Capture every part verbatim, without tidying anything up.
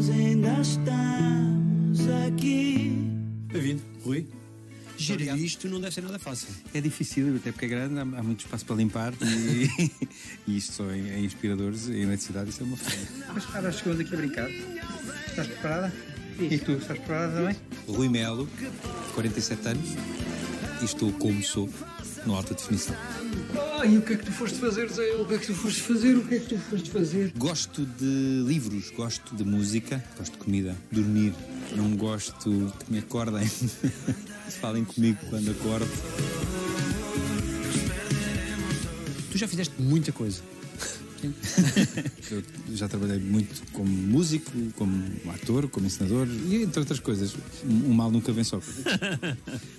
nós ainda estamos aqui. Bem-vindo, Rui. Gerir isto não deve ser nada fácil. É difícil, até porque é grande, há, há muito espaço para limpar e, e isto só em, em inspiradores e eletricidade, isso é uma falha. Mas cara, chegou daqui a brincar. Estás preparada? Isso. E tu, estás preparada também? Rui Melo, quarenta e sete anos, e estou como sou, no alta definição. Ah, e o que é que tu foste fazer, Zé? O que é que tu foste fazer? O que é que tu foste fazer? Gosto de livros, gosto de música, gosto de comida, dormir. Não gosto que me acordem, falem comigo quando acordo. Tu já fizeste muita coisa. Eu já trabalhei muito como músico, como ator, como ensinador e entre outras coisas. O mal nunca vem só.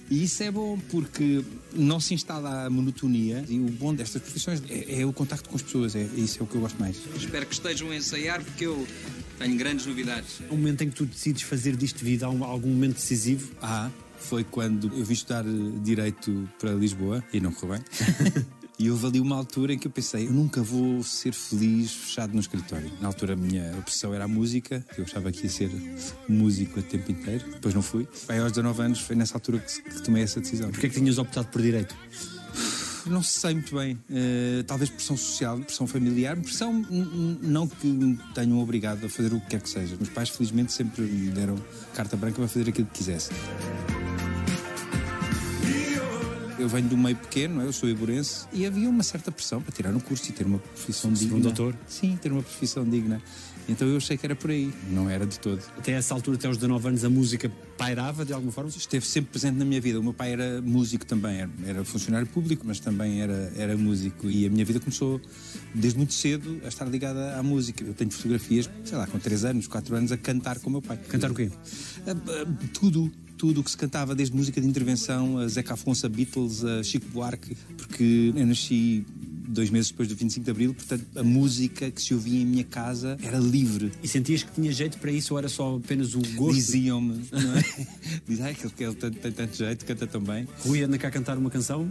E isso é bom porque não se instala a monotonia, e o bom destas profissões é, é o contacto com as pessoas, é, isso é o que eu gosto mais. Espero que estejam a ensaiar porque eu tenho grandes novidades. O momento em que tu decides fazer disto vida, há algum momento decisivo? Ah, foi quando eu vim estudar Direito para Lisboa e não correu bem. E houve ali uma altura em que eu pensei, eu nunca vou ser feliz fechado no escritório. Na altura a minha obsessão era a música, eu achava que ia ser músico o tempo inteiro, depois não fui. Aí aos dezanove anos foi nessa altura que, que tomei essa decisão. Porquê é que tinhas optado por Direito? Não sei muito bem, uh, talvez pressão social, pressão familiar, pressão não que me tenham obrigado a fazer o que quer que seja. Meus pais felizmente sempre me deram carta branca para fazer aquilo que quisesse. Eu venho do meio pequeno, eu sou iborense, e havia uma certa pressão para tirar um curso e ter uma profissão digna. Um doutor? Sim, ter uma profissão digna. Então eu achei que era por aí, não era de todo. Até essa altura, até aos dezanove anos, a música pairava de alguma forma? Esteve sempre presente na minha vida. O meu pai era músico também, era funcionário público, mas também era, era músico. E a minha vida começou desde muito cedo a estar ligada à música. Eu tenho fotografias, sei lá, com três anos, quatro anos, a cantar com o meu pai. Cantar o quê? Tudo. Tudo o que se cantava, desde música de intervenção a Zeca Afonso, a Beatles, a Chico Buarque, porque eu nasci dois meses depois do vinte e cinco de Abril, portanto a música que se ouvia em minha casa era livre. E sentias que tinha jeito para isso ou era só apenas o gosto? Diziam-me, não é? Dizem, ah, que ele tem, tem tanto jeito, canta tão bem. Rui, anda cá a cantar uma canção?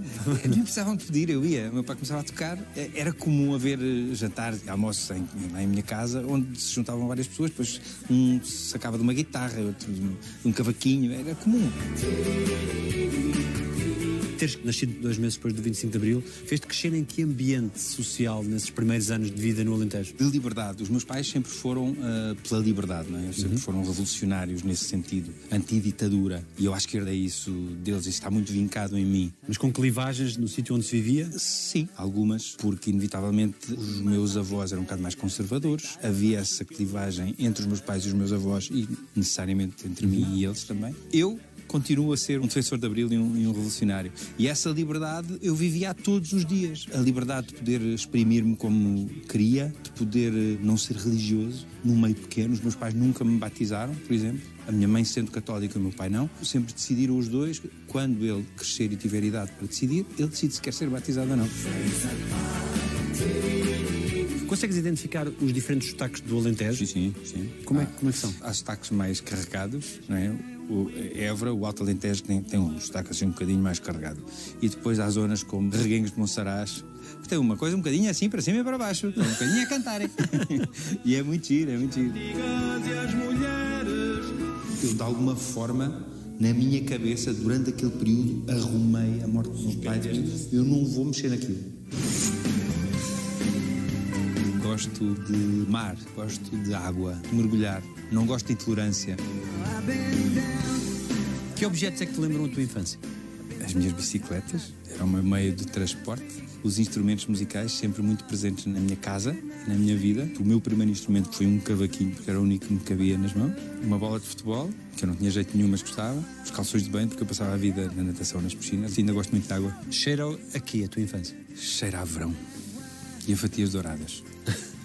Nem precisavam de pedir, eu ia. O meu pai começava a tocar. Era comum haver jantares, almoços em, em minha casa, onde se juntavam várias pessoas, depois um sacava de uma guitarra, outro de um cavaquinho, era comum. Teres nascido dois meses depois do vinte e cinco de Abril, fez-te crescer em que ambiente social nesses primeiros anos de vida no Alentejo? De liberdade. Os meus pais sempre foram uh, pela liberdade, não é? Eles sempre uhum. foram revolucionários nesse sentido, anti-ditadura. E eu acho que herdei isso deles, isso está muito vincado em mim. Mas com clivagens no sítio onde se vivia? Sim, algumas, porque inevitavelmente os meus avós eram um bocado mais conservadores, havia essa clivagem entre os meus pais e os meus avós e necessariamente entre uhum. mim e eles também. Eu continuo a ser um defensor de Abril e um, e um revolucionário. E essa liberdade eu vivia todos os dias. A liberdade de poder exprimir-me como queria, de poder não ser religioso, num meio pequeno. Os meus pais nunca me batizaram, por exemplo. A minha mãe sendo católica e o meu pai não. Sempre decidiram os dois, quando ele crescer e tiver idade para decidir, ele decide se quer ser batizado ou não. Consegues identificar os diferentes sotaques do Alentejo? Sim, sim. sim. Como, ah, é, como é que são? Há sotaques mais carregados, não é? O Évora, o Alto Alentejo, tem, tem um destaque assim um bocadinho mais carregado. E depois há zonas como Reguengos de Monsaraz, que tem uma coisa um bocadinho assim para cima e para baixo, um bocadinho a cantarem. E é muito giro, é muito giro. Eu, de alguma forma, na minha cabeça, durante aquele período, arrumei a morte dos meus pais. Eu não vou mexer naquilo. Gosto de mar, gosto de água, de mergulhar. Não gosto de intolerância. Que objetos é que te lembram da tua infância? As minhas bicicletas, era o meu meio de transporte. Os instrumentos musicais sempre muito presentes na minha casa, na minha vida. O meu primeiro instrumento foi um cavaquinho, porque era o único que me cabia nas mãos. Uma bola de futebol, que eu não tinha jeito nenhum, mas gostava. Os calções de banho, porque eu passava a vida na natação, nas piscinas. E ainda gosto muito de água. Cheira a quê a tua infância? Cheira a verão. E a fatias douradas.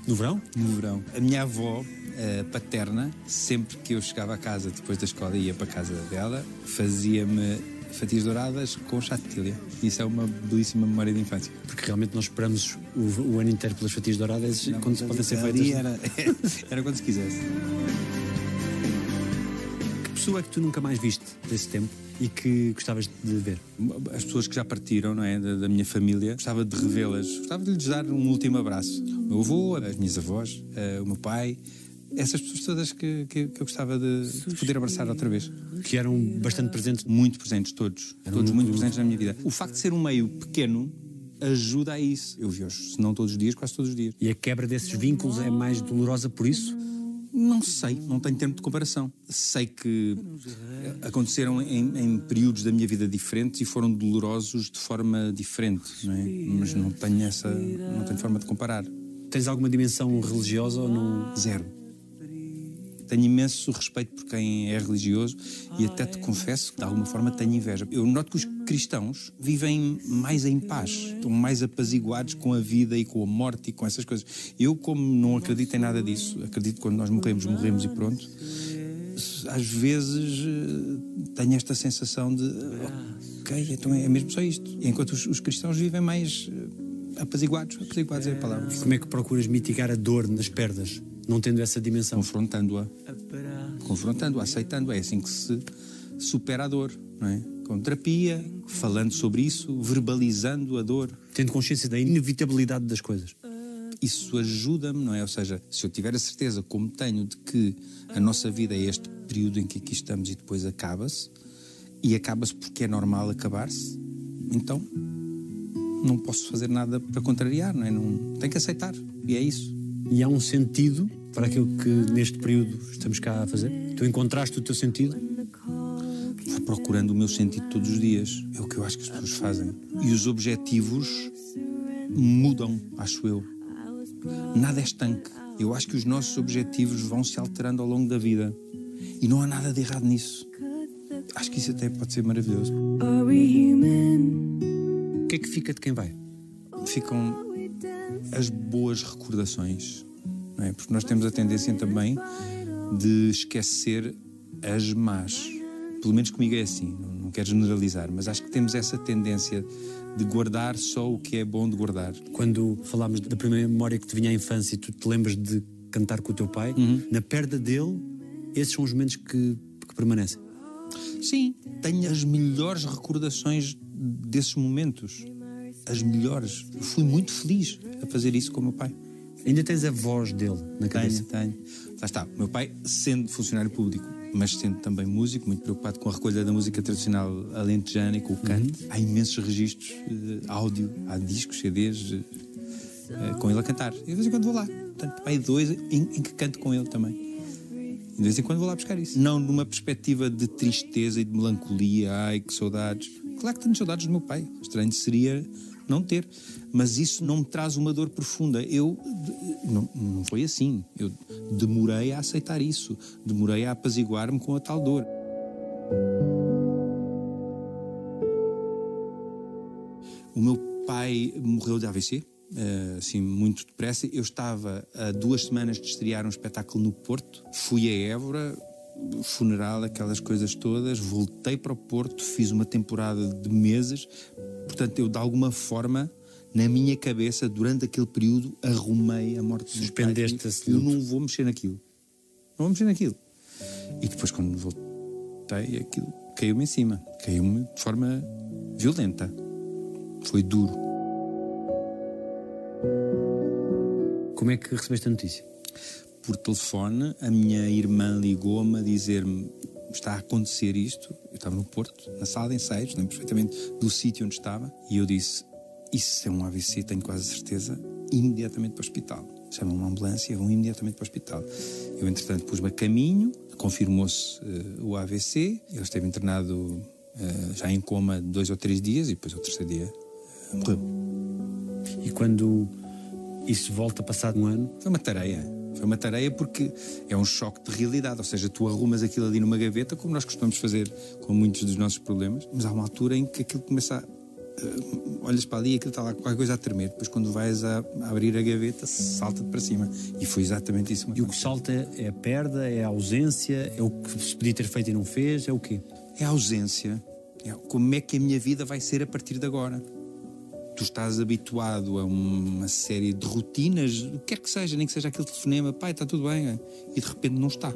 No verão? No verão. A minha avó uh, paterna, sempre que eu chegava a casa depois da escola e ia para a casa dela, fazia-me fatias douradas com chá de tília. Isso é uma belíssima memória de infância. Porque realmente nós esperamos o, o ano inteiro pelas fatias douradas. Não, quando se podem ser feitas. Era, era quando se quisesse. Que pessoa é que tu nunca mais viste desse tempo? E que gostavas de ver? As pessoas que já partiram, não é, da, da minha família, gostava de revê-las, gostava de lhes dar um último abraço. O meu avô, as minhas avós, uh, o meu pai, essas pessoas todas que, que, que eu gostava de, de poder abraçar outra vez. Que eram bastante presentes? Muito presentes, todos. Eram todos muito, muito presentes na minha vida. O facto de ser um meio pequeno ajuda a isso. Eu vi-os, se não todos os dias, quase todos os dias. E a quebra desses vínculos é mais dolorosa por isso? Não sei, não tenho tempo de comparação. Sei que aconteceram em, em períodos da minha vida diferentes e foram dolorosos de forma diferente, não é? Mas não tenho essa, não tenho forma de comparar. Tens alguma dimensão religiosa ou não? Zero. Tenho imenso respeito por quem é religioso e até te confesso que de alguma forma tenho inveja. Eu noto que os cristãos vivem mais em paz, estão mais apaziguados com a vida e com a morte e com essas coisas. Eu, como não acredito em nada disso, acredito que quando nós morremos, morremos e pronto, às vezes tenho esta sensação de ok, então é mesmo só isto. Enquanto os, os cristãos vivem mais apaziguados, apaziguados é a palavra. Como é que procuras mitigar a dor nas perdas? Não tendo essa dimensão. Confrontando-a. Confrontando-a, aceitando-a. É assim que se supera a dor, não é? Com terapia, falando sobre isso, verbalizando a dor. Tendo consciência da inevitabilidade das coisas. Isso ajuda-me, não é? Ou seja, se eu tiver a certeza, como tenho, de que a nossa vida é este período em que aqui estamos e depois acaba-se, e acaba-se porque é normal acabar-se, então não posso fazer nada para contrariar, não é? Não, tenho que aceitar, e é isso. E há um sentido para aquilo que neste período estamos cá a fazer? Tu encontraste o teu sentido? Vou procurando o meu sentido todos os dias. É o que eu acho que as pessoas fazem. E os objetivos mudam, acho eu. Nada é estanque. Eu acho que os nossos objetivos vão se alterando ao longo da vida. E não há nada de errado nisso. Acho que isso até pode ser maravilhoso. O que é que fica de quem vai? Ficam as boas recordações, não é? Porque nós temos a tendência também de esquecer as más. Pelo menos comigo é assim, não quero generalizar, mas acho que temos essa tendência de guardar só o que é bom de guardar. Quando falámos da primeira memória que te vinha à infância e tu te lembras de cantar com o teu pai, uhum. Na perda dele, esses são os momentos que, que permanecem? Sim, tenho as melhores recordações desses momentos. As melhores. Fui muito feliz a fazer isso com o meu pai. Ainda tens a voz dele na cabeça? Tenho, tenho. Lá está. O meu pai, sendo funcionário público, mas sendo também músico, muito preocupado com a recolha da música tradicional alentejana e com o canto, uhum. Há imensos registros, uh, áudio, há discos, C Dês, uh, uh, com ele a cantar. E de vez em quando vou lá. Portanto, pai dois em, em que canto com ele também. E de vez em quando vou lá buscar isso. Não numa perspectiva de tristeza e de melancolia. Ai, que saudades. Claro que tenho saudades do meu pai. Estranho seria não ter, mas isso não me traz uma dor profunda. Eu, não, não foi assim, eu demorei a aceitar isso, demorei a apaziguar-me com a tal dor. O meu pai morreu de A V C, assim muito depressa. Eu estava a duas semanas de estrear um espetáculo no Porto, fui a Évora, funeral, aquelas coisas todas, voltei para o Porto, fiz uma temporada de meses. Portanto, eu, de alguma forma, na minha cabeça, durante aquele período, arrumei a morte. Suspendeste esse luto. Eu não vou mexer naquilo. Não vou mexer naquilo. E depois, quando voltei, aquilo caiu-me em cima. Caiu-me de forma violenta. Foi duro. Como é que recebeste a notícia? Por telefone, a minha irmã ligou-me a dizer-me: está a acontecer isto. Eu estava no Porto, na sala de ensaios, lembro perfeitamente do sítio onde estava, e eu disse: isso é um A V C, tenho quase certeza. Imediatamente para o hospital. Chamam uma ambulância, vão imediatamente para o hospital. Eu, entretanto, pus-me a caminho, confirmou-se uh, o A V C. Ele esteve internado uh, já em coma dois ou três dias, e depois, ao terceiro dia, uh, morreu. E quando isso volta, passado um ano? Foi uma tareia. Foi uma tareia porque é um choque de realidade. Ou seja, tu arrumas aquilo ali numa gaveta, como nós costumamos fazer com muitos dos nossos problemas. Mas há uma altura em que aquilo começa a... Uh, olhas para ali e aquilo está lá qualquer coisa a tremer. Depois, quando vais a, a abrir a gaveta, salta-te para cima. E foi exatamente isso. E o que salta é a perda, é a ausência, é o que se podia ter feito e não fez, é o quê? É a ausência. É como é que a minha vida vai ser a partir de agora. Tu estás habituado a uma série de rotinas, o que quer que seja, nem que seja aquele telefonema, pai, está tudo bem, e de repente não está.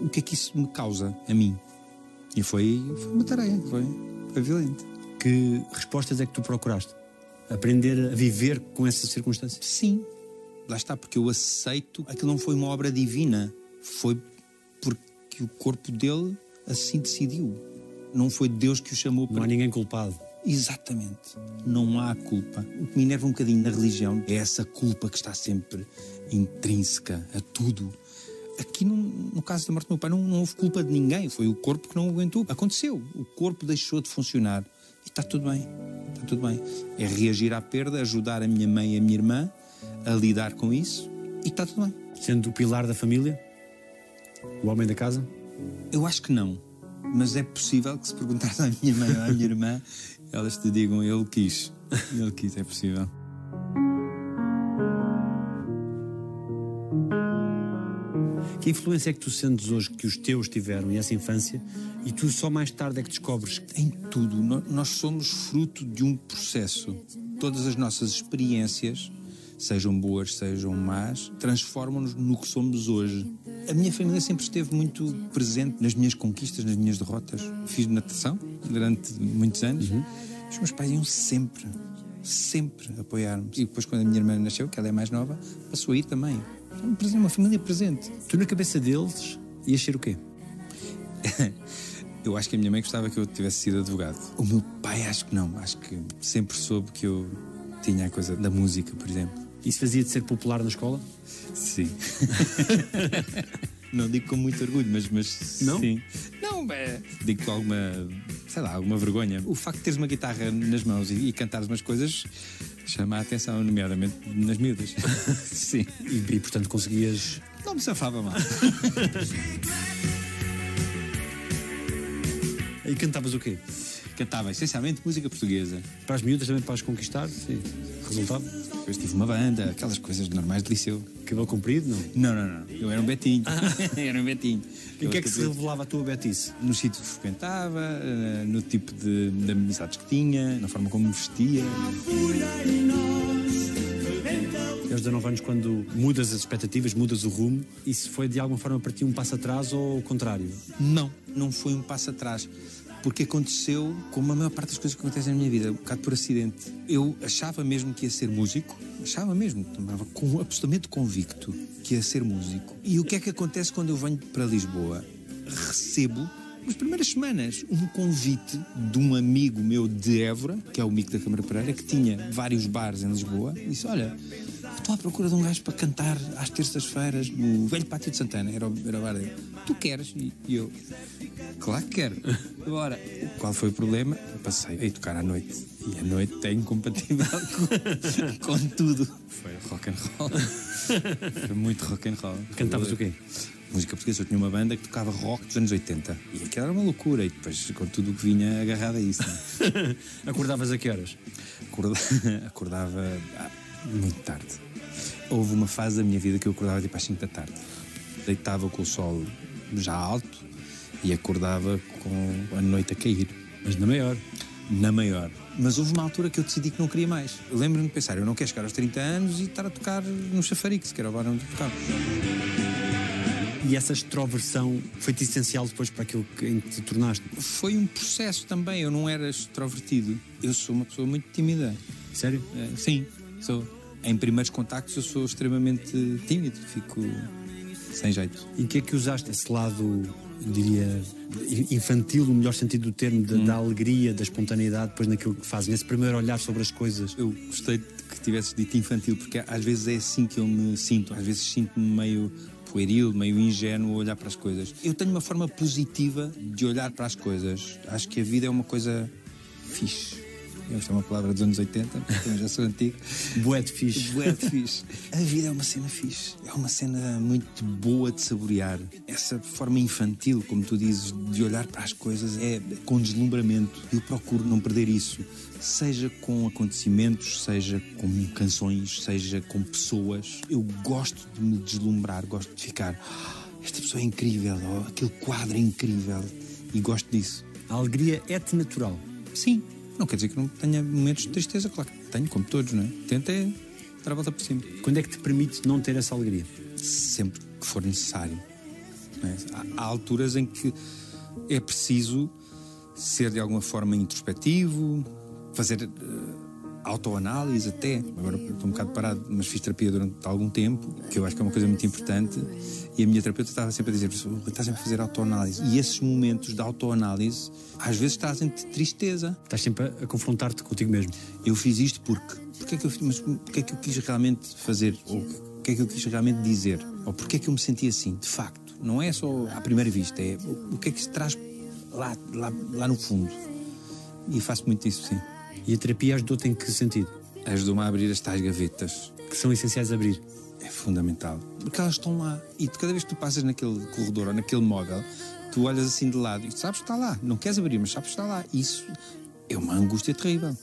O que é que isso me causa a mim? E foi, foi uma tareia, foi, foi violento. Que respostas é que tu procuraste? Aprender a viver com essa circunstância? Sim, Lá está, porque eu aceito. Aquilo não foi uma obra divina. Foi porque o corpo dele assim decidiu. Não foi Deus que o chamou para... Não há ninguém culpado. Exatamente. Não há culpa. O que me enerva um bocadinho na religião é essa culpa que está sempre intrínseca a tudo. Aqui, no, no caso da morte do meu pai, não, não houve culpa de ninguém. Foi o corpo que não aguentou. Aconteceu. O corpo deixou de funcionar. E está tudo bem. Está tudo bem. É reagir à perda, ajudar a minha mãe e a minha irmã a lidar com isso. E está tudo bem. Sendo o pilar da família? O homem da casa? Eu acho que não. Mas é possível que se perguntares à minha mãe ou à minha irmã, elas te digam, ele quis. Ele quis, é possível. Que influência é que tu sentes hoje que os teus tiveram e essa infância, e tu só mais tarde é que descobres? Em tudo. Nós somos fruto de um processo. Todas as nossas experiências, sejam boas, sejam más, transformam-nos no que somos hoje. A minha família sempre esteve muito presente nas minhas conquistas, nas minhas derrotas. Fiz natação durante muitos anos. Uhum. Os meus pais iam sempre, sempre apoiar-me. E depois, quando a minha irmã nasceu, que ela é mais nova, passou a ir também. Uma família presente. Tu, na cabeça deles, ias ser o quê? Eu acho que a minha mãe gostava que eu tivesse sido advogado. O meu pai acho que não. Acho que sempre soube que eu tinha a coisa da música, por exemplo. Isso fazia de ser popular na escola? Sim. Não digo com muito orgulho, mas, mas não? Sim. Não, mas... digo com alguma, sei lá, alguma vergonha. O facto de teres uma guitarra nas mãos e, e cantares umas coisas chama a atenção, nomeadamente nas miúdas. Sim. E, e portanto conseguias... Não me safava mal. E cantavas o quê? Cantava essencialmente música portuguesa. Para as miúdas também, para as conquistar? Sim. Resultado? Depois tive uma banda, aquelas coisas normais de liceu. Cabelo comprido, não? Não, não, não. Eu era um betinho. Ah. Era um betinho. E o que é que se revelava a tua betice? No sítio que frequentava, no tipo de, de amizades que tinha, na forma como me vestia. Aos dezanove anos, quando mudas as expectativas, mudas o rumo, isso foi de alguma forma para ti um passo atrás ou o contrário? Não, não foi um passo atrás. Porque aconteceu, como a maior parte das coisas que acontecem na minha vida, um bocado por acidente. Eu achava mesmo que ia ser músico, achava mesmo, estava com, absolutamente convicto que ia ser músico. E o que é que acontece quando eu venho para Lisboa? Recebo, nas primeiras semanas, um convite de um amigo meu de Évora, que é o Mico da Câmara Pereira, que tinha vários bares em Lisboa, e disse, olha, estou à procura de um gajo para cantar às terças-feiras no Velho Pátio de Santana, era o, era o bar dele. Tu queres? E eu... Claro que quero. Agora, qual foi o problema? Passei a tocar à noite. E a noite é incompatível com, com tudo. Foi rock and roll. Foi muito rock and roll. Cantavas o quê? Música portuguesa. Eu tinha uma banda que tocava rock dos anos oitenta. E aquilo era uma loucura. E depois, com tudo o que vinha, agarrado a isso. Acordavas a que horas? Acorda... Acordava ah, muito tarde. Houve uma fase da minha vida que eu acordava tipo às cinco da tarde. Deitava com o sol já alto. E acordava com a noite a cair. Mas na maior? Na maior. Mas houve uma altura que eu decidi que não queria mais. Eu lembro-me de pensar, eu não quero chegar aos trinta anos e estar a tocar no Chafarix, que era o bar onde tocava. E essa extroversão foi-te essencial depois para aquilo em que te tornaste? Foi um processo também, eu não era extrovertido. Eu sou uma pessoa muito tímida. Sério? É, sim, sou. Em primeiros contactos eu sou extremamente tímido, fico sem jeito. E o que é que usaste esse lado... diria, infantil, no melhor sentido do termo, da, hum. da alegria, da espontaneidade, depois naquilo que fazem, nesse primeiro olhar sobre as coisas. Eu gostei que tivesses dito infantil, porque às vezes é assim que eu me sinto, às vezes sinto-me meio pueril, meio ingênuo a olhar para as coisas. Eu tenho uma forma positiva de olhar para as coisas. Acho que a vida é uma coisa fixe. Esta é uma palavra dos anos oitenta, então já sou antigo. Bué de fixe. Bué de fixe. A vida é uma cena fixe. É uma cena muito boa de saborear. Essa forma infantil, como tu dizes, de olhar para as coisas é com deslumbramento. Eu procuro não perder isso. Seja com acontecimentos, seja com canções, seja com pessoas. Eu gosto de me deslumbrar, gosto de ficar... Oh, esta pessoa é incrível, oh, aquele quadro é incrível. E gosto disso. A alegria é-te natural? Sim. Não quer dizer que não tenha momentos de tristeza, claro que tenho, como todos, não é? Tento é dar a volta por cima. Quando é que te permite não ter essa alegria? Sempre que for necessário. Não é? Há alturas em que é preciso ser de alguma forma introspectivo, fazer uh, autoanálise até. Agora estou um bocado parado, mas fiz terapia durante algum tempo, que eu acho que é uma coisa muito importante, e a minha terapeuta estava sempre a dizer, estás sempre a fazer autoanálise, e esses momentos de autoanálise às vezes trazem-te tristeza. Estás sempre a confrontar-te contigo mesmo. Eu fiz isto porque, porque é que eu fiz, mas porque é que eu quis realmente fazer, ou o que é que eu quis realmente dizer, ou porque é que eu me senti assim, de facto. Não é só à primeira vista, é o que é que se traz lá, lá, lá no fundo. E faço muito isso, sim. E a terapia ajudou-te em que sentido? Ajudou-me a abrir as tais gavetas. Que são essenciais a abrir? É fundamental. Porque elas estão lá. E de cada vez que tu passas naquele corredor ou naquele móvel, tu olhas assim de lado e sabes que está lá. Não queres abrir, mas sabes que está lá. Isso é uma angústia terrível.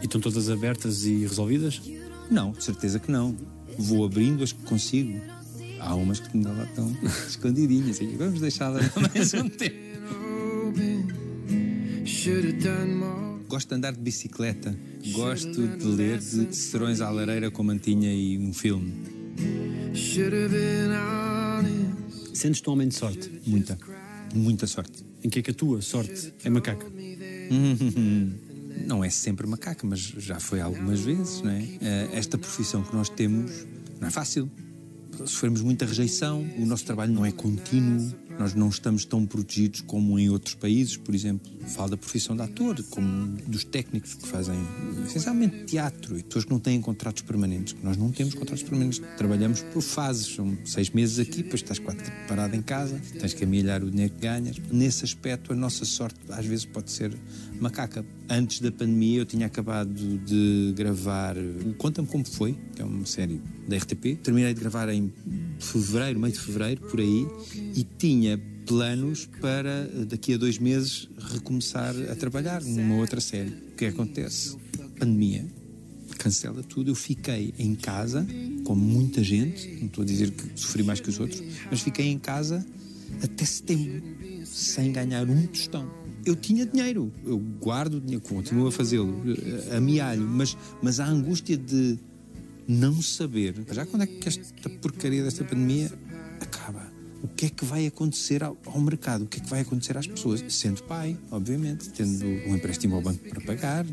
E estão todas abertas e resolvidas? Não, de certeza que não. Vou abrindo as que consigo. Há umas que ainda lá estão escondidinhas. Vamos deixá-las mais um tempo. Gosto de andar de bicicleta, gosto de ler de Serões à Lareira com mantinha e um filme. Sentes-te um homem de sorte? Muita, muita sorte. Em que é que a tua sorte é macaca? Não é sempre macaca, mas já foi algumas vezes, não é? Esta profissão que nós temos não é fácil. Sofremos muita rejeição, o nosso trabalho não é contínuo, nós não estamos tão protegidos como em outros países, por exemplo. Falo da profissão de ator, como dos técnicos que fazem essencialmente teatro e pessoas que não têm contratos permanentes, que nós não temos contratos permanentes. Trabalhamos por fases, são seis meses aqui, depois estás quatro parado em casa, tens que amelhar o dinheiro que ganhas. Nesse aspecto, a nossa sorte às vezes pode ser macaca. Antes da pandemia, eu tinha acabado de gravar o Conta-me Como Foi, que é uma série da R T P. Terminei de gravar em fevereiro, meio de fevereiro, por aí, e tinha planos para, daqui a dois meses, recomeçar a trabalhar numa outra série. O que acontece? A pandemia cancela tudo. Eu fiquei em casa, como muita gente, não estou a dizer que sofri mais que os outros, mas fiquei em casa até setembro, sem ganhar um tostão. Eu tinha dinheiro, eu guardo o dinheiro, continuo a fazê-lo, amealho, mas, mas a angústia de não saber, já quando é que esta porcaria desta pandemia acaba? O que é que vai acontecer ao, ao mercado? O que é que vai acontecer às pessoas? Sendo pai, obviamente, tendo um empréstimo ao banco para pagar,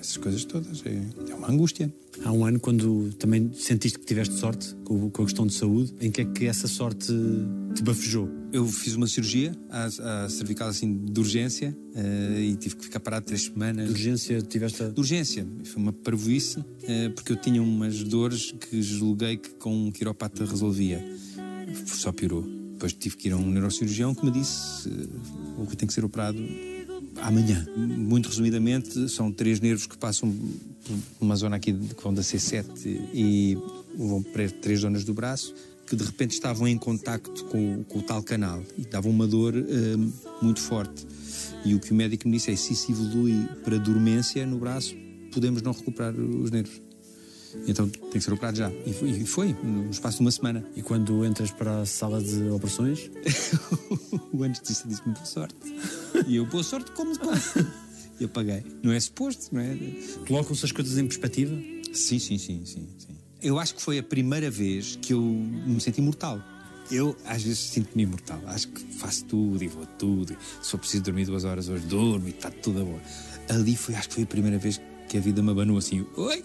essas coisas todas, é, é uma angústia. Há um ano, quando também sentiste que tiveste sorte com, com a questão de saúde, em que é que essa sorte te bafejou? Eu fiz uma cirurgia à, à cervical, assim, de urgência, uh, e tive que ficar parado três semanas. De urgência tiveste a... De urgência. Foi uma parvoíce, uh, porque eu tinha umas dores que julguei que com um quiropata resolvia. Só piorou. Depois tive que ir a um neurocirurgião que me disse uh, que tem que ser operado amanhã. Muito resumidamente, são três nervos que passam por uma zona aqui que vão da C sete e vão para três zonas do braço, que de repente estavam em contacto com, com o tal canal e davam uma dor uh, muito forte. E o que o médico me disse é: se isso evolui para dormência no braço, podemos não recuperar os nervos. Então tem que ser operado já. E foi, no espaço de uma semana. E quando entras para a sala de operações? O anestesista disse-me boa sorte. E eu, boa sorte, como se passa? E eu paguei. Não é suposto, não é? Colocam-se as coisas em perspectiva? Sim, sim, sim, sim, sim. Eu acho que foi a primeira vez que eu me senti imortal. Eu, às vezes, sinto-me imortal. Acho que faço tudo e vou tudo. Se for preciso dormir duas horas hoje, durmo e está tudo a boa. Ali foi, acho que foi a primeira vez que a vida me abanou assim. Oi!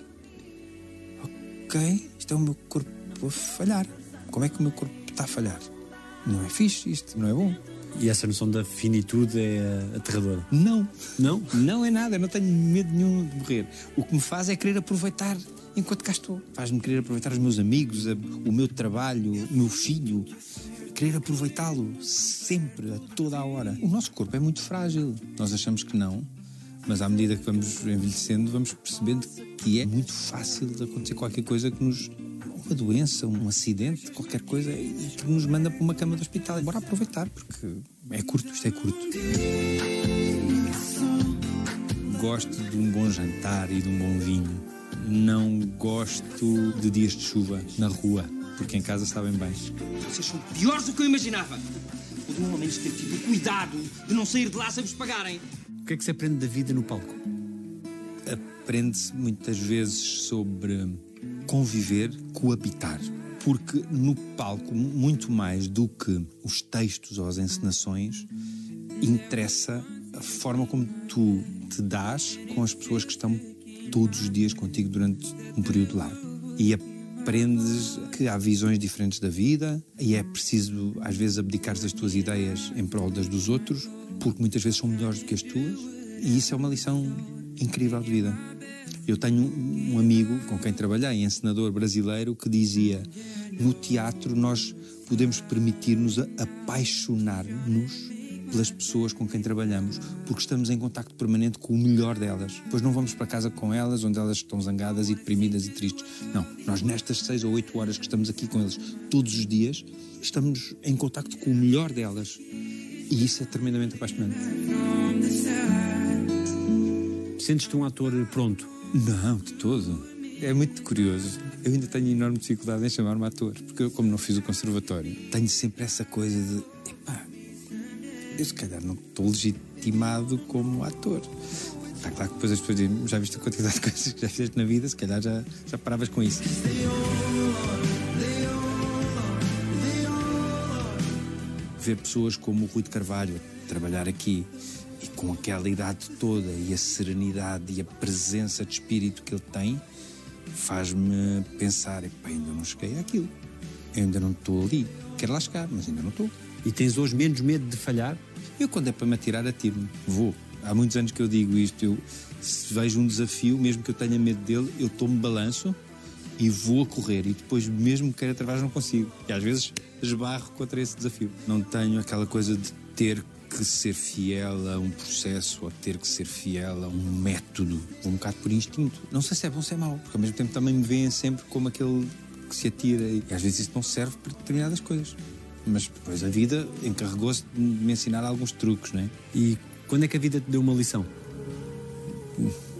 Ok, isto é o meu corpo a falhar. Como é que o meu corpo está a falhar? Não é fixe isto, não é bom. E essa noção da finitude é aterradora? Não. Não? Não é nada, eu não tenho medo nenhum de morrer. O que me faz é querer aproveitar enquanto cá estou. Faz-me querer aproveitar os meus amigos, o meu trabalho, o meu filho. Querer aproveitá-lo sempre, a toda a hora. O nosso corpo é muito frágil. Nós achamos que não, mas à medida que vamos envelhecendo, vamos percebendo que é muito fácil de acontecer qualquer coisa que nos... uma doença, um acidente, qualquer coisa, e que nos manda para uma cama do hospital. Bora aproveitar, porque é curto, isto é curto. Gosto de um bom jantar e de um bom vinho. Não gosto de dias de chuva na rua, porque em casa sabem bem. Vocês são piores do que eu imaginava. Podiam ao menos ter tido cuidado de não sair de lá sem vos pagarem. O que é que se aprende da vida no palco? Aprende-se muitas vezes sobre conviver, coabitar. Porque no palco, muito mais do que os textos ou as encenações, interessa a forma como tu te dás com as pessoas que estão todos os dias contigo durante um período largo. E aprendes que há visões diferentes da vida e é preciso, às vezes, abdicar das tuas ideias em prol das dos outros, porque muitas vezes são melhores do que as tuas. E isso é uma lição incrível de vida. Eu tenho um amigo com quem trabalhei, encenador brasileiro, que dizia: no teatro nós podemos permitir-nos apaixonar-nos pelas pessoas com quem trabalhamos, porque estamos em contacto permanente com o melhor delas. Pois não vamos para casa com elas, onde elas estão zangadas e deprimidas e tristes. Não, nós nestas seis ou oito horas que estamos aqui com eles todos os dias, estamos em contacto com o melhor delas. E isso é tremendamente apaixonante. Sentes-te um ator pronto? Não, de todo. É muito curioso. Eu ainda tenho enorme dificuldade em chamar-me ator, porque eu, como não fiz o conservatório, tenho sempre essa coisa de... Epá, eu se calhar não estou legitimado como ator. Está claro que depois as pessoas dizem: já viste a quantidade de coisas que já fizeste na vida, se calhar já, já paravas com isso. Ver pessoas como o Rui de Carvalho trabalhar aqui, e com aquela idade toda, e a serenidade e a presença de espírito que ele tem, faz-me pensar: epá, ainda não cheguei àquilo, eu ainda não estou ali, quero lá chegar, mas ainda não estou. E tens hoje menos medo de falhar? Eu, quando é para me atirar, atiro-me, vou. Há muitos anos que eu digo isto. Eu, se vejo um desafio, mesmo que eu tenha medo dele, eu tomo balanço e vou a correr, e depois, mesmo que queira travar, não consigo, e às vezes esbarro contra esse desafio. Não tenho aquela coisa de ter que ser fiel a um processo ou ter que ser fiel a um método. Vou um bocado por instinto. Não sei se é bom ou se é mau, porque ao mesmo tempo também me veem sempre como aquele que se atira, e às vezes isso não serve para determinadas coisas. Mas depois a vida encarregou-se de me ensinar alguns truques, não é? E quando é que a vida te deu uma lição?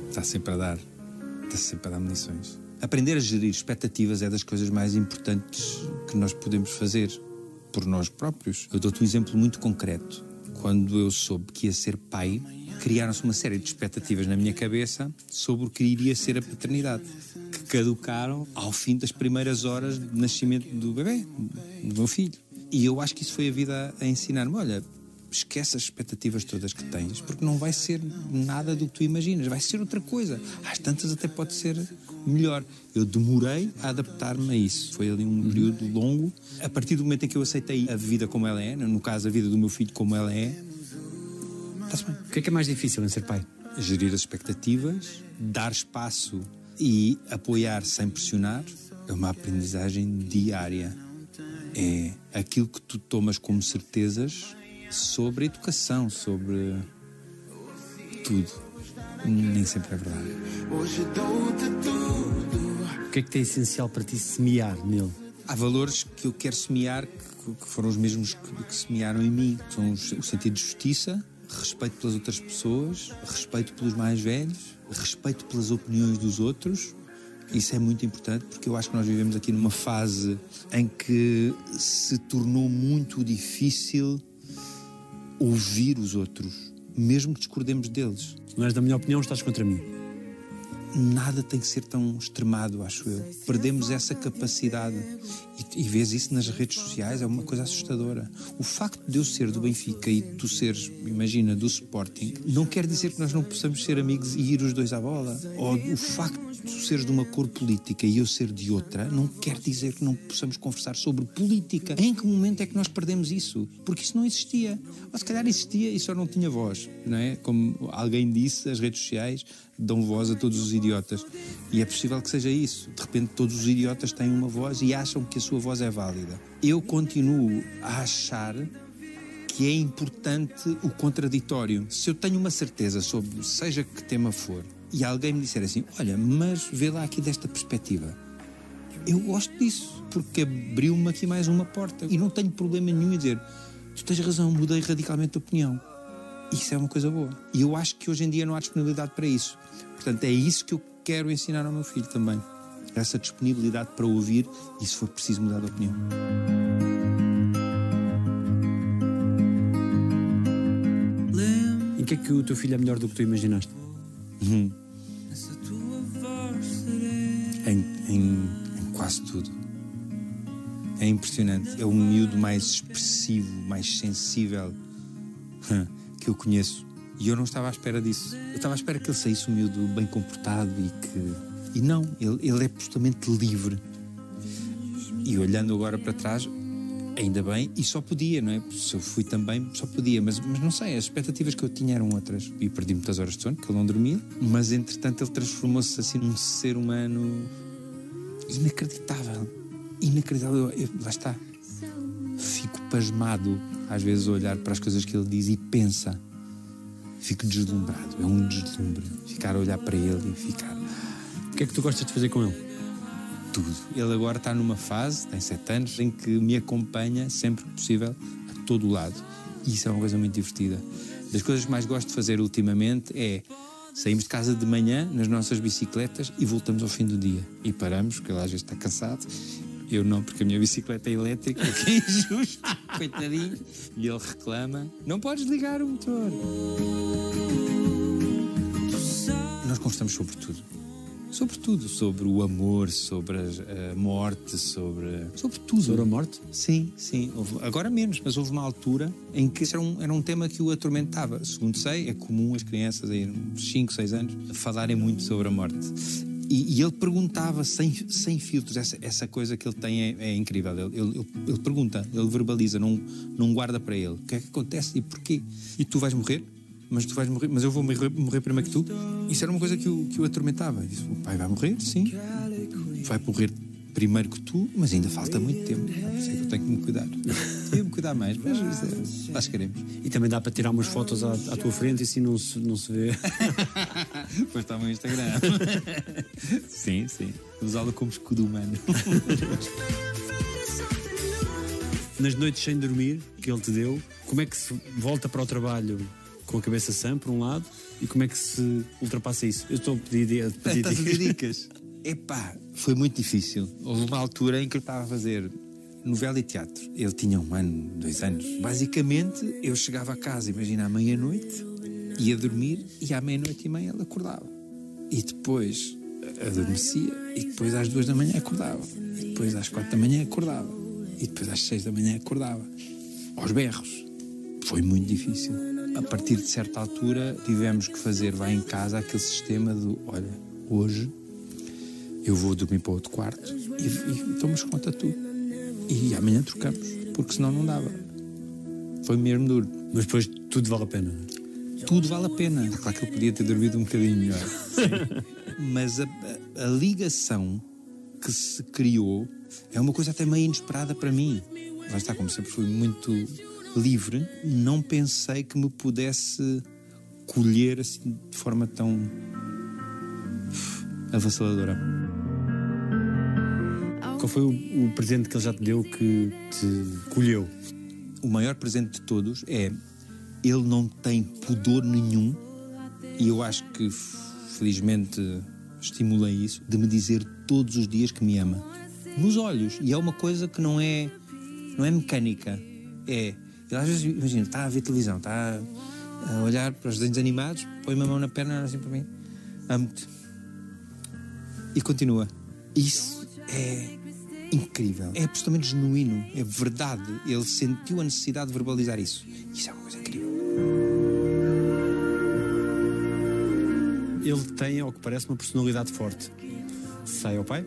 Está sempre a dar. Está sempre a dar-me lições. Aprender a gerir expectativas é das coisas mais importantes que nós podemos fazer por nós próprios. Eu dou-te um exemplo muito concreto. Quando eu soube que ia ser pai, criaram-se uma série de expectativas na minha cabeça sobre o que iria ser a paternidade, que caducaram ao fim das primeiras horas de nascimento do bebê, do meu filho. E eu acho que isso foi a vida a ensinar-me: olha, esquece as expectativas todas que tens, porque não vai ser nada do que tu imaginas, vai ser outra coisa. Às tantas até pode ser melhor. Eu demorei a adaptar-me a isso. Foi ali um período longo. A partir do momento em que eu aceitei a vida como ela é, no caso a vida do meu filho como ela é, está-se bem. O que é que é mais difícil em ser pai? Gerir as expectativas, dar espaço e apoiar sem pressionar. É uma aprendizagem diária. É aquilo que tu tomas como certezas sobre a educação, sobre tudo. Nem sempre é verdade. O que é que é essencial para ti semear nele? Há valores que eu quero semear que foram os mesmos que, que semearam em mim. São os, o sentido de justiça, respeito pelas outras pessoas, respeito pelos mais velhos, respeito pelas opiniões dos outros. Isso é muito importante, porque eu acho que nós vivemos aqui numa fase em que se tornou muito difícil ouvir os outros, mesmo que discordemos deles. Mas, na minha opinião, estás contra mim. Nada tem que ser tão extremado, acho eu. Perdemos essa capacidade. E, e vês isso nas redes sociais, é uma coisa assustadora. O facto de eu ser do Benfica e tu seres, imagina, do Sporting, não quer dizer que nós não possamos ser amigos e ir os dois à bola. Ou o facto de tu seres de uma cor política e eu ser de outra, não quer dizer que não possamos conversar sobre política. Em que momento é que nós perdemos isso? Porque isso não existia. Ou se calhar existia e só não tinha voz, não é? Como alguém disse, as redes sociais dão voz a todos os idiotas. E é possível que seja isso. De repente todos os idiotas têm uma voz e acham que a sua voz é válida. Eu continuo a achar que é importante o contraditório. Se eu tenho uma certeza sobre seja que tema for e alguém me disser assim: olha, mas vê lá aqui desta perspectiva, eu gosto disso, porque abriu-me aqui mais uma porta. E não tenho problema nenhum em dizer: tu tens razão, mudei radicalmente de opinião. Isso é uma coisa boa. E eu acho que hoje em dia não há disponibilidade para isso. Portanto, é isso que eu quero ensinar ao meu filho também. Essa disponibilidade para ouvir e, se for preciso, mudar de opinião. Em que é que o teu filho é melhor do que tu imaginaste? Hum. Em, em, em quase tudo. É impressionante. É o miúdo mais expressivo, mais sensível que eu conheço. E eu não estava à espera disso. Eu estava à espera que ele saísse um miúdo bem comportado e que... E não, ele, ele é absolutamente livre. E olhando agora para trás, ainda bem, e só podia, não é? Se eu fui também, só podia. Mas, mas não sei, as expectativas que eu tinha eram outras. E perdi muitas horas de sono, porque ele não dormia. Mas, entretanto, ele transformou-se assim num ser humano inacreditável. Inacreditável. Eu, eu, lá está. Fico pasmado, às vezes, a olhar para as coisas que ele diz e pensa. Fico deslumbrado, é um deslumbre. Ficar a olhar para ele e ficar... O que é que tu gostas de fazer com ele? Tudo. Ele agora está numa fase, tem sete anos, em que me acompanha sempre que possível a todo lado. E isso é uma coisa muito divertida. Das coisas que mais gosto de fazer ultimamente é... Saímos de casa de manhã nas nossas bicicletas e voltamos ao fim do dia. E paramos, porque ele às vezes está cansado. Eu não, porque a minha bicicleta é elétrica, que é injusto, coitadinho. E ele reclama, não podes ligar o motor. Nós conversamos sobre tudo. Sobre tudo, sobre o amor, sobre a morte, sobre... Sobre tudo. Sobre a morte? Sim, sim. Houve, agora menos, mas houve uma altura em que era um, era um tema que o atormentava. Segundo sei, é comum as crianças, aí, cinco, seis anos, falarem muito sobre a morte. E, e ele perguntava sem, sem filtros. Essa, essa coisa que ele tem é, é incrível. Ele, ele, ele pergunta, ele verbaliza, não, não guarda para ele. O que é que acontece e porquê? E tu vais morrer? Mas tu vais morrer, mas eu vou morrer, morrer primeiro que tu. Isso era uma coisa que o, que o atormentava. Disse, o pai vai morrer, sim. Vai morrer primeiro que tu, mas ainda falta muito tempo. Não sei, que eu tenho que me cuidar. Tenho que me cuidar mais, mas é, lá chegaremos. E também dá para tirar umas fotos à, à tua frente e assim não se, não se vê. Pois está no Instagram. Sim, sim. Usá-lo como escudo humano. Nas noites sem dormir que ele te deu, como é que se volta para o trabalho? Com a cabeça sã, por um lado, e como é que se ultrapassa isso? Eu estou a pedir, a pedir dicas. Estás dicas? Epá, foi muito difícil. Houve uma altura em que eu estava a fazer novela e teatro. Ele tinha um ano, dois anos. Basicamente, eu chegava a casa, imagina, à meia-noite, ia dormir, e à meia-noite e meia ele acordava. E depois adormecia, e depois às duas da manhã acordava. E depois às quatro da manhã acordava. E depois às seis da manhã acordava. Aos berros. Foi muito difícil. A partir de certa altura tivemos que fazer lá em casa aquele sistema do olha, hoje eu vou dormir para outro quarto e, e tomas conta tu e amanhã trocamos, porque senão não dava. Foi mesmo duro. Mas depois tudo vale a pena. Tudo vale a pena. Claro que eu podia ter dormido um bocadinho melhor. Mas a, a ligação que se criou é uma coisa até meio inesperada para mim. Lá está, como sempre fui muito... livre, não pensei que me pudesse colher assim, de forma tão avassaladora. Qual foi o, o presente que ele já te deu que te colheu? O maior presente de todos é ele não tem pudor nenhum, e eu acho que felizmente estimulei isso, de me dizer todos os dias que me ama. Nos olhos. E é uma coisa que não é, não é mecânica. É... Ele às vezes, imagina, está a ver televisão, está a olhar para os desenhos animados, põe-me a mão na perna, assim para mim, amo-te. E continua. Isso é incrível. É absolutamente genuíno, é verdade. Ele sentiu a necessidade de verbalizar isso. Isso é uma coisa incrível. Ele tem, ao que parece, uma personalidade forte. Sai ao pai?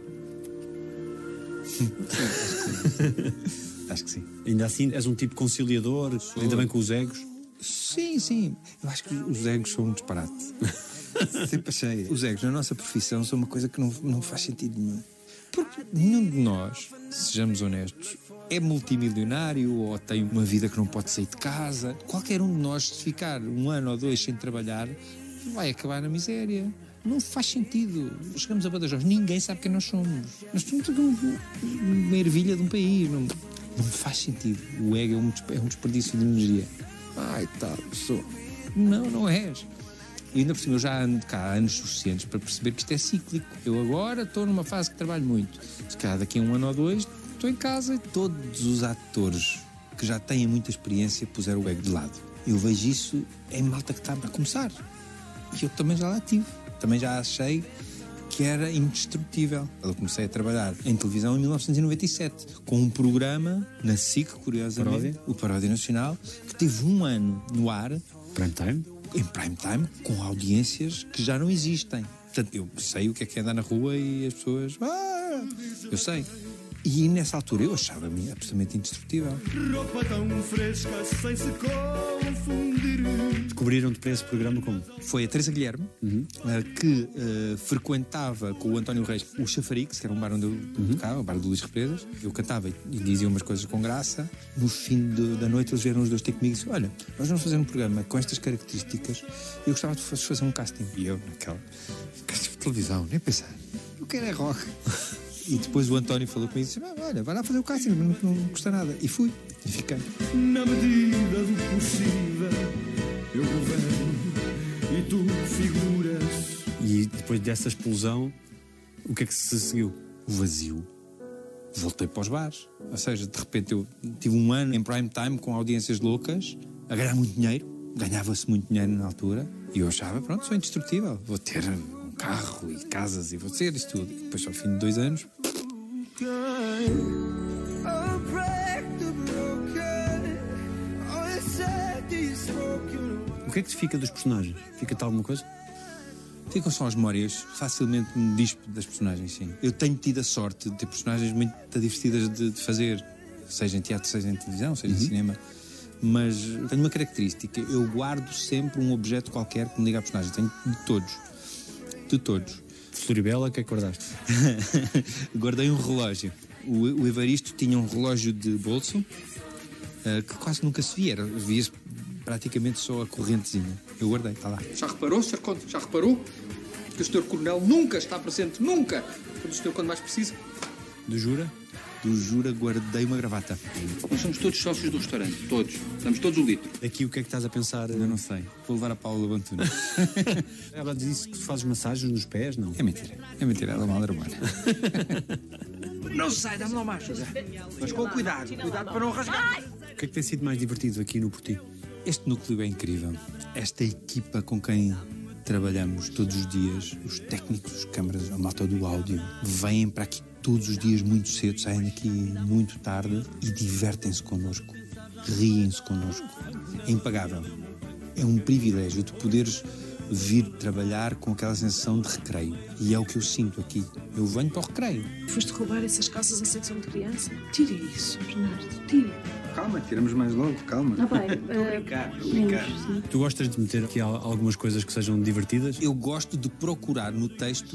Acho que sim. Ainda assim, és um tipo conciliador, sou... lida bem com os egos? Sim, sim. Eu acho que os egos são um disparate. Sempre achei. Os egos na nossa profissão são uma coisa que não, não faz sentido nenhum. Porque nenhum de nós, sejamos honestos, é multimilionário ou tem uma vida que não pode sair de casa. Qualquer um de nós, se ficar um ano ou dois sem trabalhar, vai acabar na miséria. Não faz sentido. Chegamos a Badajoz, ninguém sabe quem nós somos. Nós somos uma ervilha de um país, não... Não faz sentido. O ego é um desperdício de energia. Ai, tal, pessoa. Não, não és. E ainda por cima, eu já ando cá há anos suficientes para perceber que isto é cíclico. Eu agora estou numa fase que trabalho muito. Se calhar daqui a um ano ou dois, estou em casa. E todos os atores que já têm muita experiência puseram o ego de lado. Eu vejo isso em malta que está a começar. E eu também já lá tive. Também já achei... que era indestrutível. Eu comecei a trabalhar em televisão em mil novecentos e noventa e sete, com um programa na SIC, curiosamente, Paródia. O Paródia Nacional, que teve um ano no ar. Prime time? em prime time, com audiências que já não existem. Portanto, eu sei o que é que é andar na rua e as pessoas... Ah, eu sei. E nessa altura eu achava-me absolutamente indestrutível. Roupa tão fresca, sem se confundir. Descobriram-te para esse programa como? Foi a Teresa Guilherme, uhum. que uh, frequentava com o António Reis o Chafarix, que era um bar onde eu uhum. tocava, o bar do Luís Represas. Eu cantava e dizia umas coisas com graça. No fim de, da noite eles vieram os dois ter comigo e disse: olha, nós vamos fazer um programa com estas características, eu gostava de fazer um casting. E eu, naquela, casting de televisão, nem pensar, eu quero é rock. E depois o António falou comigo e disse: ah, olha, vai lá fazer o casting, não, não custa nada. E fui, e fiquei. Na medida do possível, eu governo e tu figuras. E depois dessa explosão, o que é que se seguiu? O vazio. Voltei para os bares. Ou seja, de repente eu tive um ano em prime time com audiências loucas, a ganhar muito dinheiro. Ganhava-se muito dinheiro na altura. E eu achava, pronto, sou indestrutível. Vou ter... carro e casas e vou ser isso tudo. E depois, ao fim de dois anos... O que é que te fica dos personagens? Fica-te alguma coisa? Ficam só as memórias. Facilmente me dispo das personagens, sim. Eu tenho tido a sorte de ter personagens muito divertidas de, de fazer, seja em teatro, seja em televisão, seja uhum. em cinema. Mas tenho uma característica. Eu guardo sempre um objeto qualquer que me liga à personagem. Tenho de todos. De todos. Floribela, o que é que guardaste? Guardei um relógio. O, o Evaristo tinha um relógio de bolso uh, que quase nunca se via. Via-se praticamente só a correntezinha. Eu guardei, está lá. Já reparou, senhor Conde? Já reparou? Que o senhor Coronel nunca está presente, nunca! Quando o senhor Conde mais precisa. Do Jura? Do Jura guardei uma gravata. Nós somos todos sócios do restaurante, todos. Damos todos o litro. Aqui o que é que estás a pensar? Eu não sei. Vou levar a Paula Bantuna. Ela disse que fazes massagens nos pés, não? É mentira. É mentira, ela mal arrumar. Não sei, dá-me lá mais. Mas com cuidado, cuidado para não rasgar. O que é que tem sido mais divertido aqui no Portinho? Este núcleo é incrível. Esta equipa com quem... trabalhamos todos os dias, os técnicos, as câmaras, a malta do áudio, vêm para aqui todos os dias muito cedo, saem daqui muito tarde e divertem-se connosco, riem-se connosco. É impagável. É um privilégio tu poderes vir trabalhar com aquela sensação de recreio. E é o que eu sinto aqui. Eu venho para o recreio. Foste roubar essas calças à secção de criança? Tira isso, Bernardo, tira. Calma, tiramos mais logo, calma. Não vai. Estou a brincar, estou a brincar. Tu gostas de meter aqui algumas coisas que sejam divertidas? Eu gosto de procurar no texto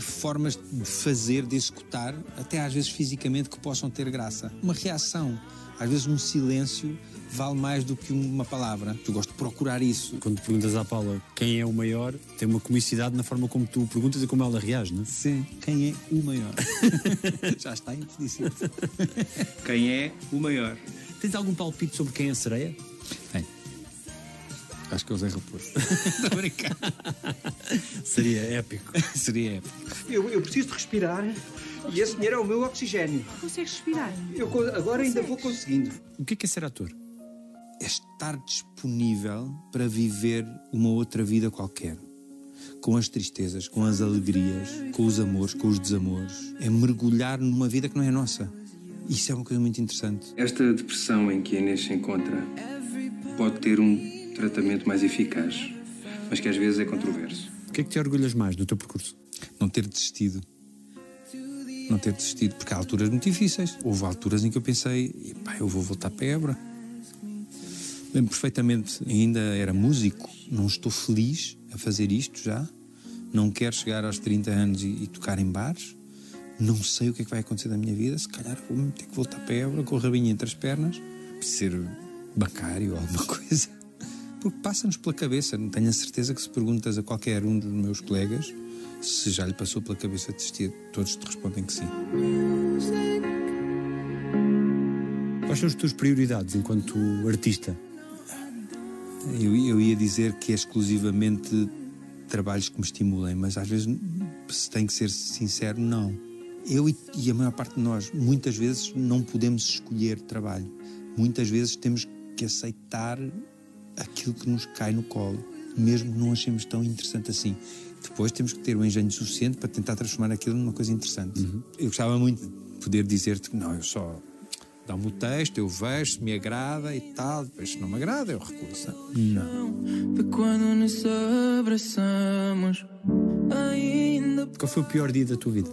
formas de fazer, de executar, até às vezes fisicamente, que possam ter graça. Uma reação, às vezes um silêncio, vale mais do que uma palavra. Eu gosto de procurar isso. Quando perguntas à Paula quem é o maior, tem uma comicidade na forma como tu perguntas e como ela reage, não é? Sim, quem é o maior? Já está implícito. Quem é o maior? Tens algum palpite sobre quem é a sereia? Tem. Acho que eu usei repouso. Estou a brincar. Seria épico. Seria épico. Eu, eu preciso de respirar e esse dinheiro é o meu oxigénio. Consegues respirar? Eu agora ainda vou conseguindo. O que é, que é ser ator? É estar disponível para viver uma outra vida qualquer. Com as tristezas, com as alegrias, com os amores, com os desamores. É mergulhar numa vida que não é nossa. Isso é uma coisa muito interessante. Esta depressão em que a Inês se encontra pode ter um tratamento mais eficaz, mas que às vezes é controverso. O que é que te orgulhas mais do teu percurso? Não ter desistido. Não ter desistido, porque há alturas muito difíceis. Houve alturas em que eu pensei, epá, eu vou voltar para a Évora. Lembro perfeitamente, ainda era músico, não estou feliz a fazer isto já, não quero chegar aos trinta anos e, e tocar em bares. Não sei o que é que vai acontecer da minha vida. Se calhar vou ter que voltar para a Évora com o rabinho entre as pernas. Ser bancário ou alguma coisa. Porque passa-nos pela cabeça. Não tenho a certeza que se perguntas a qualquer um dos meus colegas se já lhe passou pela cabeça de desistir, todos te respondem que sim. Quais são as tuas prioridades enquanto artista? Eu, eu ia dizer que é exclusivamente trabalhos que me estimulem, mas às vezes, se tem que ser sincero, não. Eu e, e a maior parte de nós, muitas vezes, não podemos escolher trabalho. Muitas vezes temos que aceitar aquilo que nos cai no colo, mesmo que não achemos tão interessante assim. Depois temos que ter o engenho suficiente para tentar transformar aquilo numa coisa interessante. Uhum. Eu gostava muito de poder dizer-te que não, eu só Dá-me o texto, eu vejo se me agrada e tal. Depois se não me agrada eu recuso. Não. De quando nos abraçamos ainda. Qual foi o pior dia da tua vida?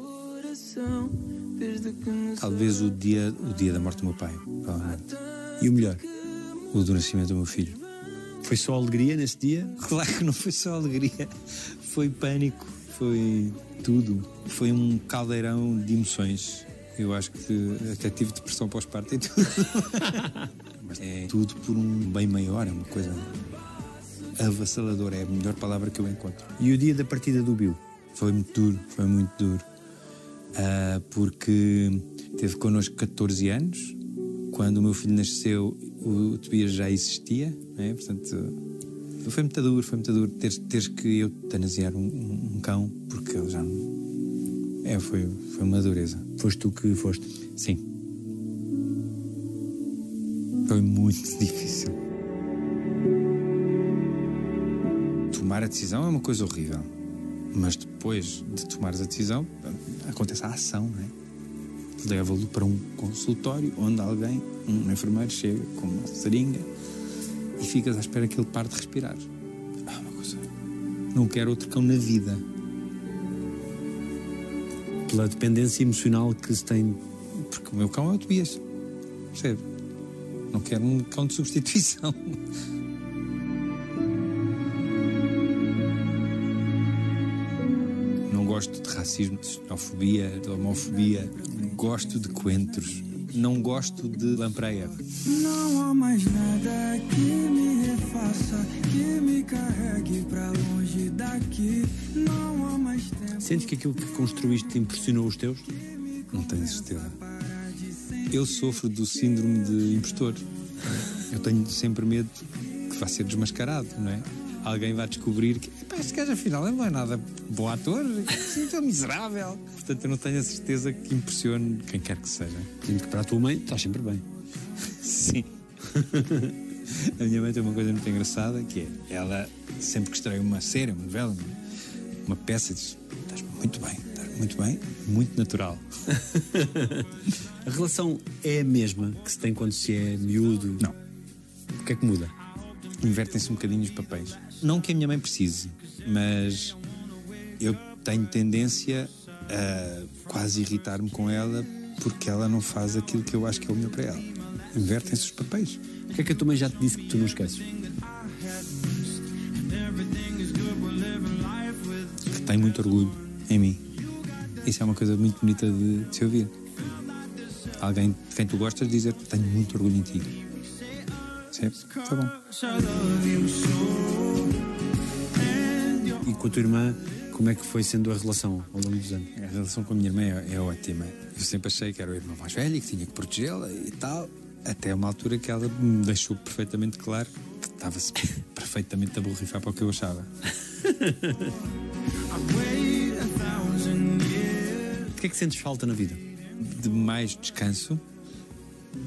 Talvez o dia, o dia da morte do meu pai, provavelmente. E o melhor? O do nascimento do meu filho. Foi só alegria nesse dia? Claro que não foi só alegria. Foi pânico, foi tudo. Foi um caldeirão de emoções. Eu acho que até tive depressão pós-parto e tudo. Mas é tudo por um bem maior, é uma coisa avassaladora, é a melhor palavra que eu encontro. E o dia da partida do Bill? Foi muito duro, foi muito duro. Uh, porque teve connosco catorze anos. Quando o meu filho nasceu, o Tobias já existia, né? Portanto, foi muito duro, foi muito duro ter, ter que eu eutanasiar um, um, um cão, porque ele já não... É, foi, foi uma dureza. Foste tu que foste? Sim. Foi muito difícil. Tomar a decisão é uma coisa horrível. Mas depois de tomares a decisão, acontece a ação, não é? Leva-lo para um consultório onde alguém, um enfermeiro, chega com uma seringa e ficas à espera que ele pare de respirar. Ah, uma coisa... Não quero outro cão na vida. Pela dependência emocional que se tem. Porque o meu cão é o Tobias. Percebe? Não quero um cão de substituição. Não gosto de racismo, de xenofobia, de homofobia. Gosto de coentros. Não gosto de lampreia. Não há mais nada que me refaça, que me carregue para longe daqui. Não há mais tempo. Sentes que aquilo que construíste te impressionou os teus? Não tenho certeza. Eu sofro do síndrome de impostor. Eu tenho sempre medo que vá ser desmascarado, não é? Alguém vai descobrir que este gajo afinal não é nada bom ator, é tão miserável. Portanto, eu não tenho a certeza que impressione quem quer que seja. Sinto que para a tua mãe estás sempre bem. Sim. A minha mãe tem uma coisa muito engraçada, que é, ela sempre que estreia uma série, uma novela, uma peça, diz: estás muito bem, estás muito bem, muito natural. A relação é a mesma que se tem quando se é miúdo? Não. O que é que muda? Invertem-se um bocadinho os papéis. Não que a minha mãe precise, mas eu tenho tendência a quase irritar-me com ela porque ela não faz aquilo que eu acho que é o melhor para ela. Invertem-se os papéis. O que é que a tua mãe já te disse que tu não esqueces? Que tem muito orgulho em mim. Isso é uma coisa muito bonita de, de se ouvir. Alguém de quem tu gostas dizer que tenho muito orgulho em ti. Foi bom. E com a tua irmã, como é que foi sendo a relação ao longo dos anos? A relação com a minha irmã é, é ótima. Eu sempre achei que era o irmão mais velho e que tinha que protegê-la e tal, até uma altura que ela me deixou perfeitamente claro que estava-se perfeitamente a borrifar para o que eu achava. O que é que sentes falta na vida? De mais descanso,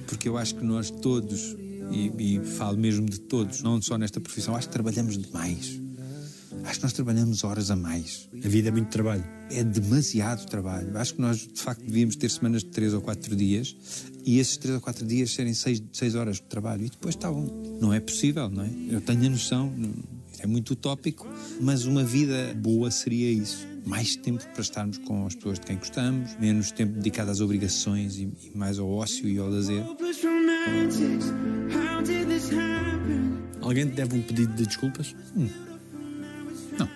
porque eu acho que nós todos... E, e falo mesmo de todos, não só nesta profissão. Acho que trabalhamos demais. Acho que nós trabalhamos horas a mais. A vida é muito trabalho. É demasiado trabalho. Acho que nós, de facto, devíamos ter semanas de três ou quatro dias e esses três ou quatro dias serem seis horas de trabalho. E depois está bom. Não é possível, não é? Eu tenho a noção, é muito utópico, mas uma vida boa seria isso. Mais tempo para estarmos com as pessoas de quem gostamos, menos tempo dedicado às obrigações e, e mais ao ócio e ao lazer. Alguém te deve um pedido de desculpas? Hum. Não.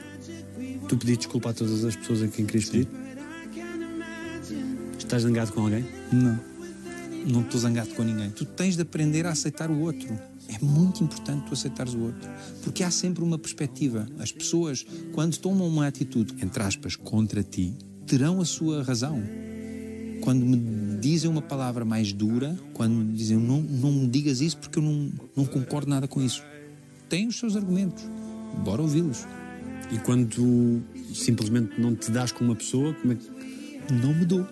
Tu pediste desculpa a todas as pessoas a quem querias pedir? Estás zangado com alguém? Não. Não estou zangado com ninguém. Tu tens de aprender a aceitar o outro. É muito importante tu aceitares o outro. Porque há sempre uma perspectiva. As pessoas, quando tomam uma atitude, entre aspas, contra ti, terão a sua razão. Quando me dizem uma palavra mais dura, quando me dizem não, não me digas isso porque eu não, não concordo nada com isso. Têm os seus argumentos. Bora ouvi-los. E quando tu simplesmente não te dás com uma pessoa, como é que... Não me dou.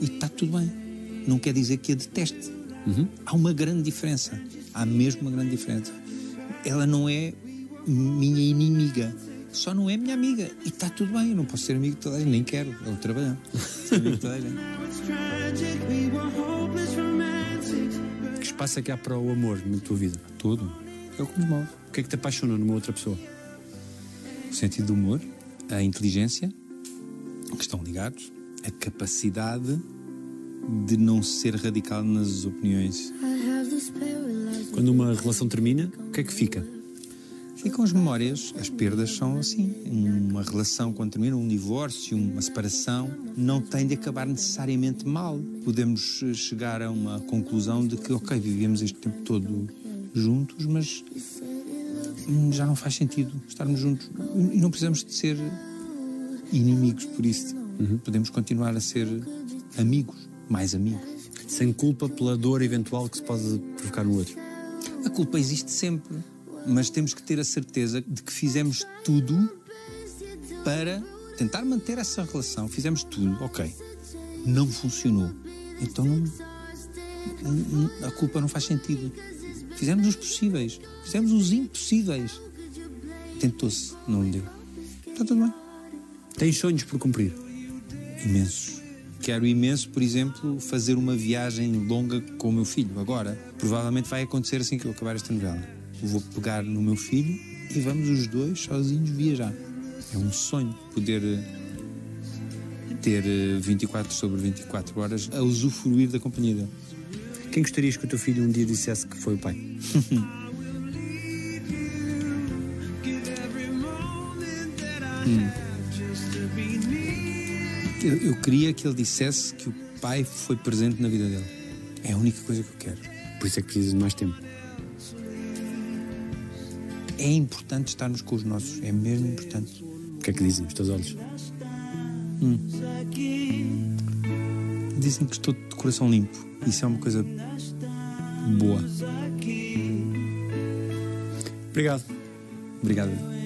E está tudo bem. Não quer dizer que a deteste. Uhum. Há uma grande diferença. Há mesmo uma grande diferença. Ela não é minha inimiga. Só não é minha amiga. E está tudo bem. Eu não posso ser amigo de toda a gente. Nem quero. É o trabalhão. Ser amigo de toda a gente. espaço é que há para o amor na tua vida? Tudo. É o que nos move. O que é que te apaixona numa outra pessoa? O sentido do humor, a inteligência, que estão ligados, a capacidade de não ser radical nas opiniões. Quando uma relação termina, o que é que fica? Ficam as memórias. As perdas são assim. Uma relação, quando termina, um divórcio, uma separação, não tem de acabar necessariamente mal. Podemos chegar a uma conclusão de que, ok, vivemos este tempo todo juntos, mas já não faz sentido estarmos juntos. E não precisamos de ser inimigos por isso. Uhum. Podemos continuar a ser amigos, mais amigos. Sem culpa pela dor eventual que se pode provocar no outro. A culpa existe sempre, mas temos que ter a certeza de que fizemos tudo para tentar manter essa relação. Fizemos tudo, ok. Não funcionou. Então não, a culpa não faz sentido. Fizemos os possíveis. Fizemos os impossíveis. Tentou-se, não deu. Está tudo bem. Tens sonhos por cumprir? Imensos. Quero imenso, por exemplo, fazer uma viagem longa com o meu filho. Agora, provavelmente vai acontecer assim que eu acabar esta novela. Vou pegar no meu filho e vamos os dois sozinhos viajar. É um sonho poder ter vinte e quatro sobre vinte e quatro horas a usufruir da companhia dele. Quem gostarias que o teu filho um dia dissesse que foi o pai? hum. Eu, eu queria que ele dissesse que o pai foi presente na vida dele. É a única coisa que eu quero. Por isso é que precisas de mais tempo. É importante estarmos com os nossos. É mesmo importante. O que é que dizem os teus olhos? Hum. Dizem que estou de coração limpo. Isso é uma coisa boa. Obrigado. Obrigado.